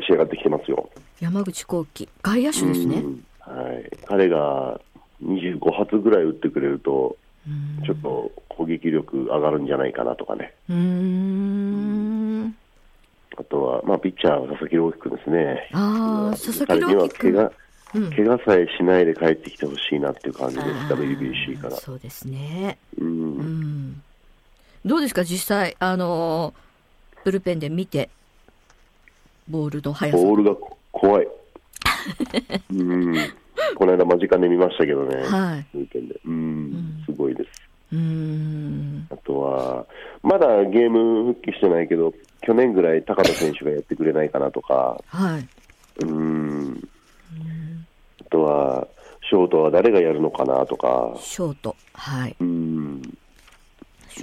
仕上がってきてますよ。山口幸輝、外野手ですね。はい、彼が25発ぐらい打ってくれると、ちょっと攻撃力上がるんじゃないかなとかね。あとは、ピッチャーは佐々木朗希君ですね。あ、佐々木朗希君、怪我さえしないで帰ってきてほしいなっていう感じです、WBC から。そうですね、うんうん、どうですか実際、ブルペンで見てボールの速さ、ボールが怖い、うん、この間間近で見ましたけどね、はい、ブルペンで、うんうん、すごいです。うーん、あとはまだゲーム復帰してないけど去年ぐらい高田選手がやってくれないかなとか、はい、あとはショートは誰がやるのかなとか、ショート、はい、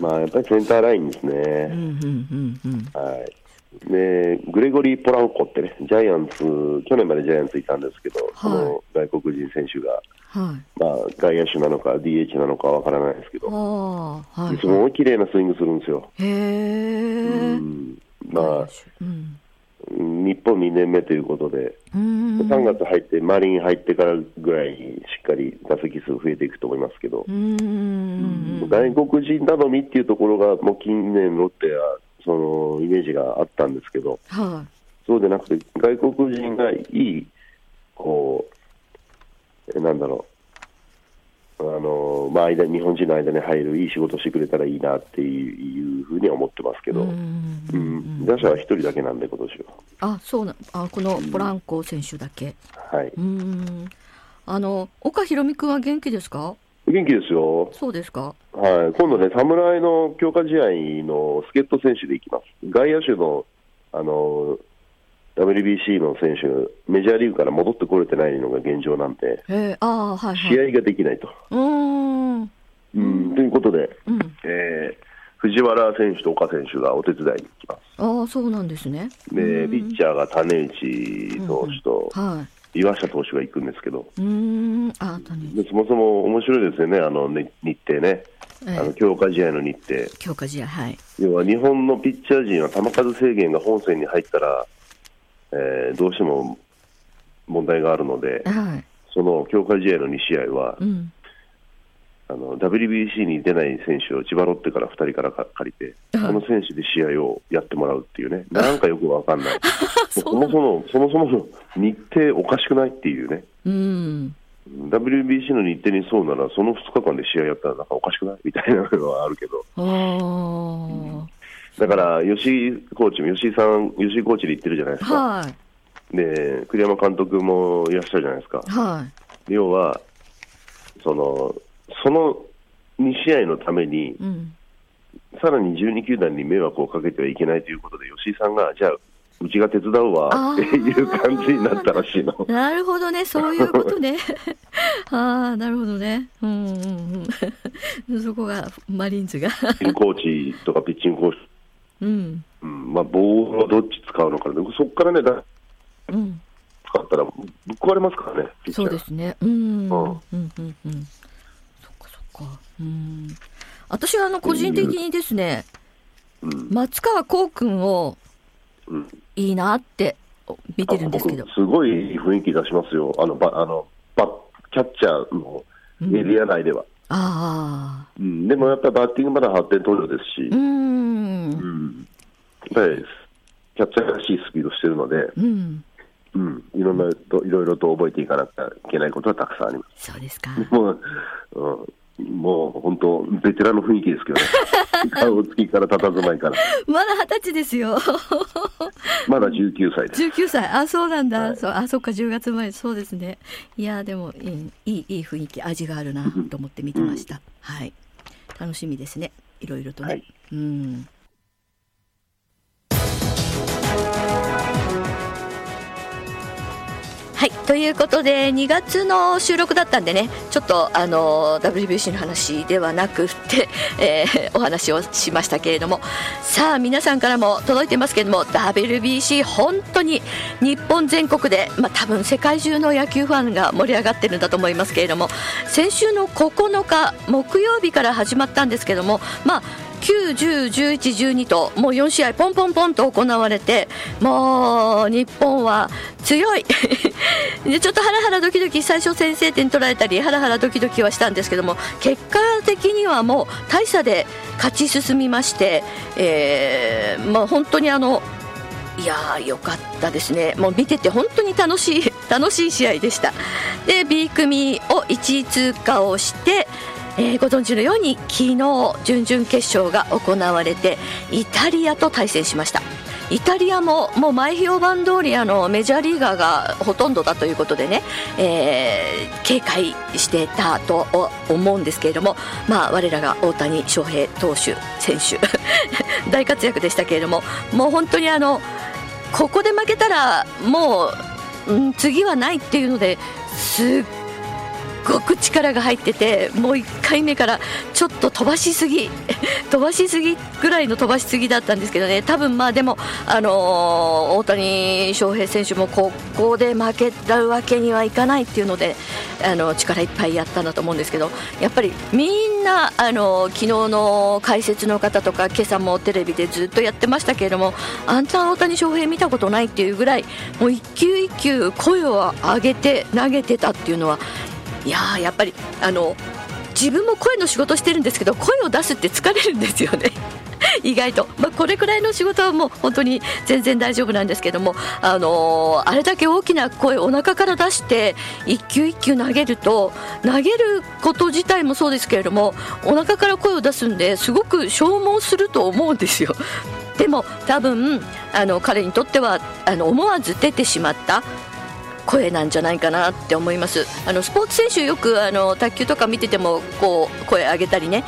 まあやっぱりセンターラインですね、はい、でグレゴリー・ポランコってね、ジャイアンツ、去年までジャイアンツいたんですけど、はい、その外国人選手が、はい、まあ、外野手なのか DH なのかわからないですけど、はいはい、いつも綺麗なスイングするんですよ。へー、まあ、うん、日本2年目ということで、3月入ってマリン入ってからぐらいにしっかり打席数増えていくと思いますけど、外国人頼みっていうところがもう近年ロッテはそのイメージがあったんですけど、はあ、そうでなくて外国人がいいこうなんだろう、まあ、日本人の間に入るいい仕事してくれたらいいなっていうふうには思ってますけど、うん、打者は1人だけなんで今年は。あ、そうな、あ、このポランコ選手だけ、はい、岡ひろみくんは元気ですか？元気ですよ。そうですか、はい、今度ね侍の強化試合の助っ人選手でいきます。外野手の、WBC の選手、メジャーリーグから戻ってこれてないのが現状なんで、あ、はいはい、試合ができないと。ということで、藤原選手と岡選手がお手伝いに来ます。あ、そうなんですね。でピッチャーが種市投手と、はい、岩下投手が行くんですけど、あ、でそもそも面白いですよね、日程ね、強化試合の日程、強化試合、はい、要は日本のピッチャー陣は球数制限が本戦に入ったらどうしても問題があるので、はい、その強化試合の2試合は、うん、WBC に出ない選手を千葉ロッテから2人から借りて、はい、その選手で試合をやってもらうっていうね、なんかよくわかんないそもそも日程おかしくないっていうね、うん、WBC の日程にそうならその2日間で試合やったらなんかおかしくないみたいなのはあるけど、あ、だから吉井コーチで言ってるじゃないですか、はい、で栗山監督もいらっしゃるじゃないですか、はい、要はその2試合のために、うん、さらに12球団に迷惑をかけてはいけないということで吉井さんがじゃあうちが手伝うわっていう感じになったらしいの。なるほどね、そういうことねあ、なるほどね、そこがマリーンズがコーチとかピッチングコーチ、うんうん、まあ、ボールをどっち使うのかで、そこからね、使ったらぶっ壊れますからね。そうですね、私は個人的にですね、松川幸君をいいなって見てるんですけど、すごい雰囲気出しますよ、キャッチャーのエリア内では、でもやっぱりバッティングまだ発展途上ですし、やっぱりキャッチャーらしいスピードしてるので、いろいろと覚えていかなきゃいけないことはたくさんあります。そうですか。もう本当ベテランの雰囲気ですけどね顔つきから佇まいからまだ20歳ですよまだ19歳です。19歳、あ、そうなんだ、はい、あ、そっか、10月前、そうですね。いやでもいい雰囲気、味があるなと思って見てました、はい、楽しみですね、いろいろとね、はい、うん。はい、ということで2月の収録だったんでね、ちょっとWBC の話ではなくって、お話をしましたけれども、さあ皆さんからも届いてますけれども、 WBC 本当に日本全国で、まあ、多分世界中の野球ファンが盛り上がってるんだと思いますけれども、先週の9日木曜日から始まったんですけども、まあ9、10、11、12ともう4試合ポンポンポンと行われて、もう日本は強いでちょっとハラハラドキドキ、最初先制点取られたりハラハラドキドキはしたんですけども、結果的にはもう大差で勝ち進みまして、まあ、本当にいやーよかったですね。もう見てて本当に楽しい楽しい試合でした。で B 組を1位通過をして、ご存知のように昨日準々決勝が行われてイタリアと対戦しました。イタリアももう前評判通りメジャーリーガーがほとんどだということでね、警戒してたと思うんですけれども、我らが大谷翔平投手選手大活躍でしたけれども、もう本当にここで負けたらもう、次はないっていうので、すっごく力が入ってて、もう1回目からちょっと飛ばしすぎぐらいの飛ばしすぎだったんですけどね。多分でも、大谷翔平選手もここで負けたわけにはいかないっていうので力いっぱいやったんだと思うんですけど、やっぱりみんな昨日の解説の方とか今朝もテレビでずっとやってましたけれども、あんた大谷翔平見たことないっていうぐらい、もう一球一球声を上げて投げてたっていうのは、いやー、やっぱり自分も声の仕事してるんですけど、声を出すって疲れるんですよね意外と、これくらいの仕事はもう本当に全然大丈夫なんですけども、あれだけ大きな声お腹から出して一球一球投げると、投げること自体もそうですけれども、お腹から声を出すんですごく消耗すると思うんですよ。でも多分彼にとっては思わず出てしまった声なんじゃないかなって思います。スポーツ選手よく卓球とか見ててもこう声上げたりね、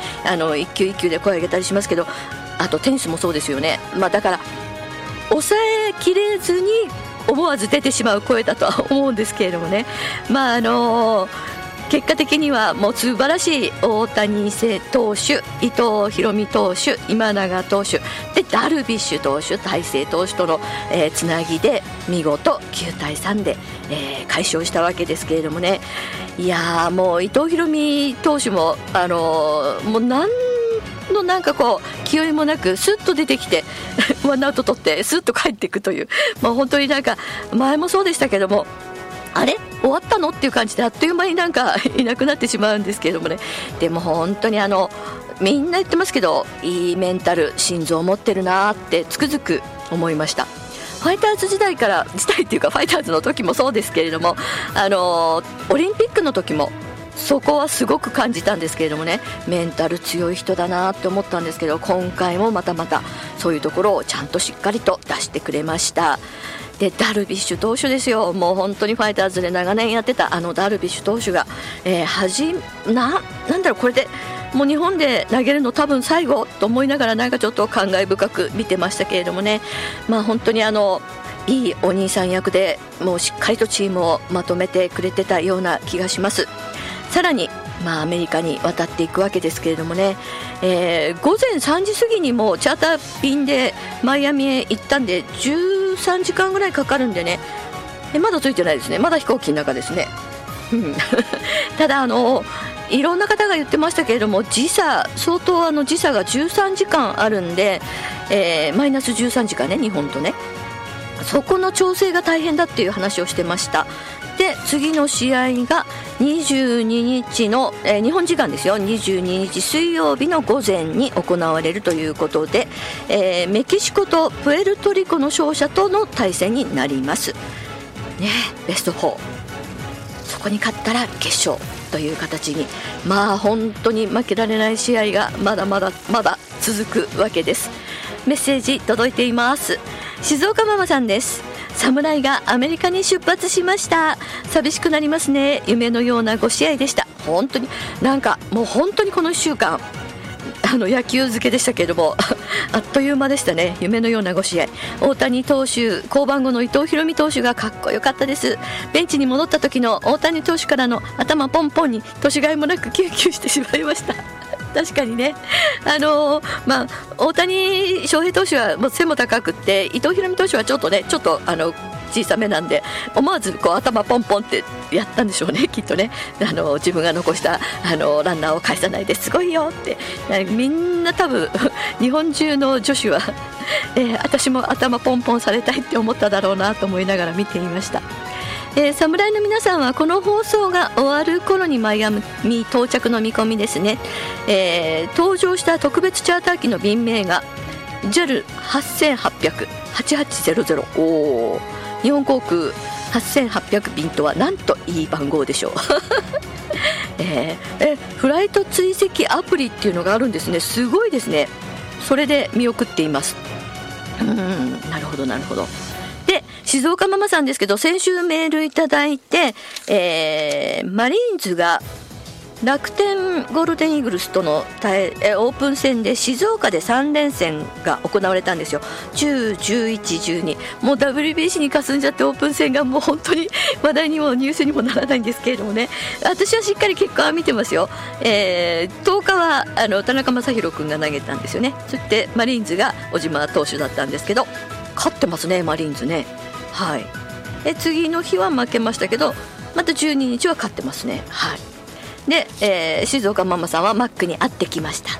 一球一球で声上げたりしますけど、あとテニスもそうですよね。だから抑えきれずに思わず出てしまう声だとは思うんですけれどもね、結果的にはもう素晴らしい大谷投手、伊藤博美投手、今永投手でダルビッシュ投手、大勢投手との、つなぎで見事9対3で、快勝したわけですけれどもね。いやー、もう伊藤博美投手ももうなんかこう気負いもなくスッと出てきてワンアウト取ってスッと帰っていくという、本当になんか前もそうでしたけども、あれ終わったのっていう感じであっという間になんかいなくなってしまうんですけれどもね。でも本当にみんな言ってますけど、いいメンタル、心臓を持ってるなってつくづく思いました。ファイターズ時代っていうかファイターズの時もそうですけれども、オリンピックの時もそこはすごく感じたんですけれどもね、メンタル強い人だなって思ったんですけど、今回もまたそういうところをちゃんとしっかりと出してくれました。でダルビッシュ投手ですよ。もう本当にファイターズで長年やってたダルビッシュ投手が、これでもう日本で投げるの多分最後と思いながら、なんかちょっと感慨深く見てましたけれどもね。本当にいいお兄さん役でもうしっかりとチームをまとめてくれてたような気がします。さらに、アメリカに渡っていくわけですけれどもね、午前3時過ぎにもうチャーター便でマイアミへ行ったんで13時間ぐらいかかるんでね、まだ着いてないですね。まだ飛行機の中ですねただいろんな方が言ってましたけれども、相当時差が13時間あるんで、マイナス13時間ね、日本とね、そこの調整が大変だっていう話をしてました。で次の試合が22日の、日本時間ですよ、22日水曜日の午前に行われるということで、メキシコとプエルトリコの勝者との対戦になります、ベスト4、そこに勝ったら決勝という形に、本当に負けられない試合がまだ続くわけです。メッセージ届いています。静岡ママさんです。侍がアメリカに出発しました。寂しくなりますね。夢のような5試合でした。本当になんかもう本当にこの1週間野球漬けでしたけれどもあっという間でしたね。夢のような5試合。大谷投手降板後の伊藤大海投手がかっこよかったです。ベンチに戻った時の大谷投手からの頭ポンポンに年がいもなくキューキューしてしまいました確かにね、大谷翔平投手はもう背も高くって、伊藤大海投手はちょっと小さめなんで、思わずこう頭ポンポンってやったんでしょうね、きっとね。自分が残したランナーを返さないですごいよって、みんな多分日本中の女子は私も頭ポンポンされたいって思っただろうなと思いながら見ていました。侍の皆さんはこの放送が終わる頃にマイアミ到着の見込みですね。搭乗した特別チャーター機の便名が JAL8800 8800、日本航空8800便とはなんといい番号でしょうフライト追跡アプリっていうのがあるんですね。すごいですね。それで見送っています。なるほどなるほど。で、静岡ママさんですけど、先週メールいただいて、マリーンズが楽天ゴールデンイーグルスとのオープン戦で静岡で3連戦が行われたんですよ。10、11、12、もう WBC にかすんじゃってオープン戦がもう本当に話題にもニュースにもならないんですけれどもね、私はしっかり結果は見てますよ。10日は田中将大君が投げたんですよね。そしてマリーンズが小島投手だったんですけど、勝ってますねマリーンズね。はい。次の日は負けましたけど、また12日は勝ってますね。はい。で、静岡ママさんはマックに会ってきました。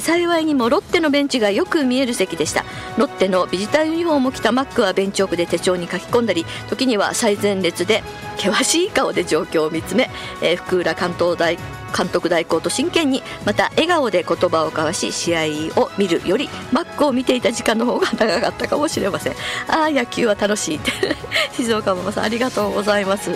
幸いにもロッテのベンチがよく見える席でした。ロッテのビジターユニフォームを着たマックはベンチ奥で手帳に書き込んだり、時には最前列で険しい顔で状況を見つめ、福浦監督代行と真剣に、また笑顔で言葉を交わし、試合を見るよりマックを見ていた時間の方が長かったかもしれません。ああ野球は楽しいって静岡ママさんありがとうございます。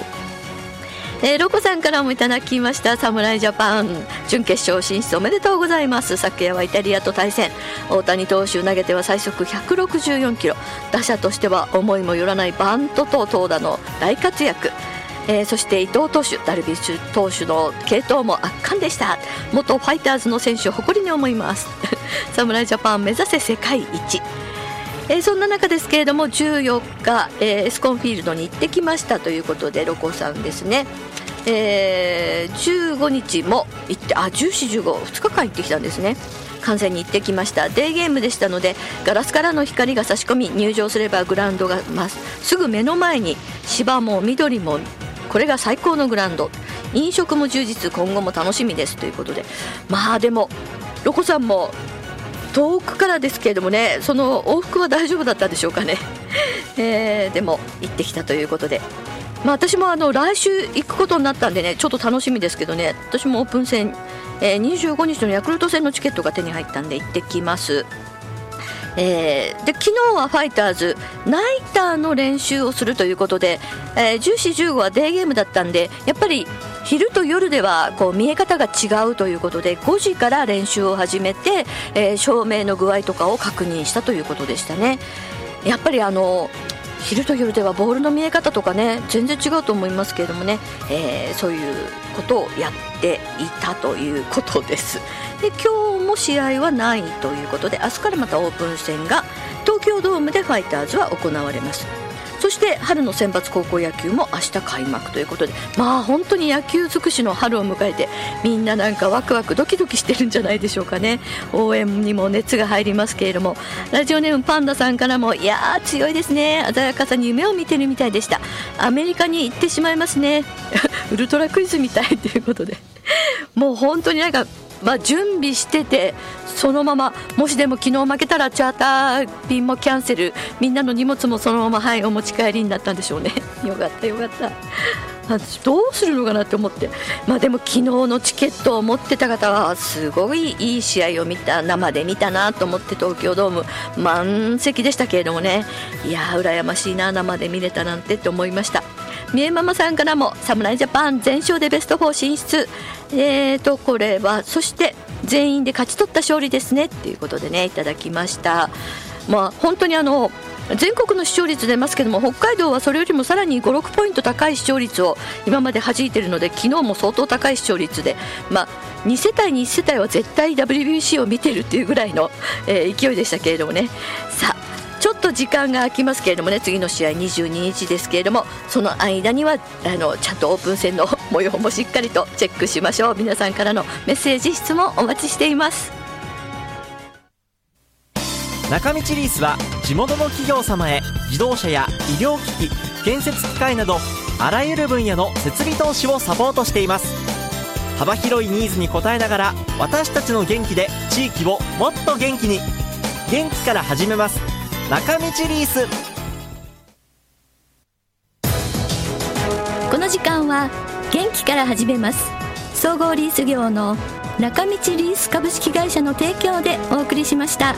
ロコさんからもいただきました。侍ジャパン準決勝進出おめでとうございます。昨夜はイタリアと対戦、大谷投手投げては最速164キロ、打者としては思いもよらないバントと投打の大活躍、そして伊藤投手、ダルビッシュ投手の継投も圧巻でした。元ファイターズの選手を誇りに思います侍ジャパン目指せ世界一。そんな中ですけれども、14日、エスコンフィールドに行ってきましたということで、ロコさんですね。15日も行って、14、15、2日間行ってきたんですね。観戦に行ってきました。デーゲームでしたので、ガラスからの光が差し込み、入場すればグラウンドが、すぐ目の前に、芝も緑も、これが最高のグラウンド、飲食も充実、今後も楽しみですということで、まあでもロコさんも遠くからですけれどもね、その往復は大丈夫だったでしょうかねでも行ってきたということで、私も来週行くことになったんでね、ちょっと楽しみですけどね。私もオープン戦、25日のヤクルト戦のチケットが手に入ったんで行ってきます。で、昨日はファイターズナイターの練習をするということで、14、15はデーゲームだったんで、やっぱり昼と夜ではこう見え方が違うということで、5時から練習を始めて、照明の具合とかを確認したということでしたね。やっぱり昼と夜ではボールの見え方とかね、全然違うと思いますけれどもね、そういうことをやっていたということです。で、今日も試合はないということで、明日からまたオープン戦が東京ドームでファイターズは行われます。そして春の選抜高校野球も明日開幕ということで、本当に野球尽くしの春を迎えて、みんななんかワクワクドキドキしてるんじゃないでしょうかね。応援にも熱が入りますけれども、ラジオネームパンダさんからも、いやー強いですね、鮮やかさに夢を見てるみたいでした、アメリカに行ってしまいますねウルトラクイズみたいということで、もう本当になんか準備してて、そのまま、もしでも昨日負けたらチャーター便もキャンセル、みんなの荷物もそのまま、お持ち帰りになったんでしょうねよかったよかった。どうするのかなって思って、でも昨日のチケットを持ってた方はすごいいい試合を見た、生で見たなと思って、東京ドーム満席でしたけれどもね、いやー羨ましいな、生で見れたなんてって思いました。みえママさんからも、侍ジャパン全勝でベスト4進出、これはそして全員で勝ち取った勝利ですねということでね、いただきました。本当に全国の視聴率出ますけども、北海道はそれよりもさらに 5,6 ポイント高い視聴率を今まで弾いているので、昨日も相当高い視聴率で、2世帯に1世帯は絶対 WBC を見てるっていうぐらいの、勢いでしたけれどもね。さあちょっと時間が空きますけれどもね、次の試合22日ですけれども、その間にはちゃんとオープン戦の模様もしっかりとチェックしましょう。皆さんからのメッセージ、質問お待ちしています。中道リースは地元の企業様へ自動車や医療機器、建設機械などあらゆる分野の設備投資をサポートしています。幅広いニーズに応えながら、私たちの元気で地域をもっと元気に、元気から始めます、中道リース。この時間は元気から始めます、総合リース業の中道リース株式会社の提供でお送りしました。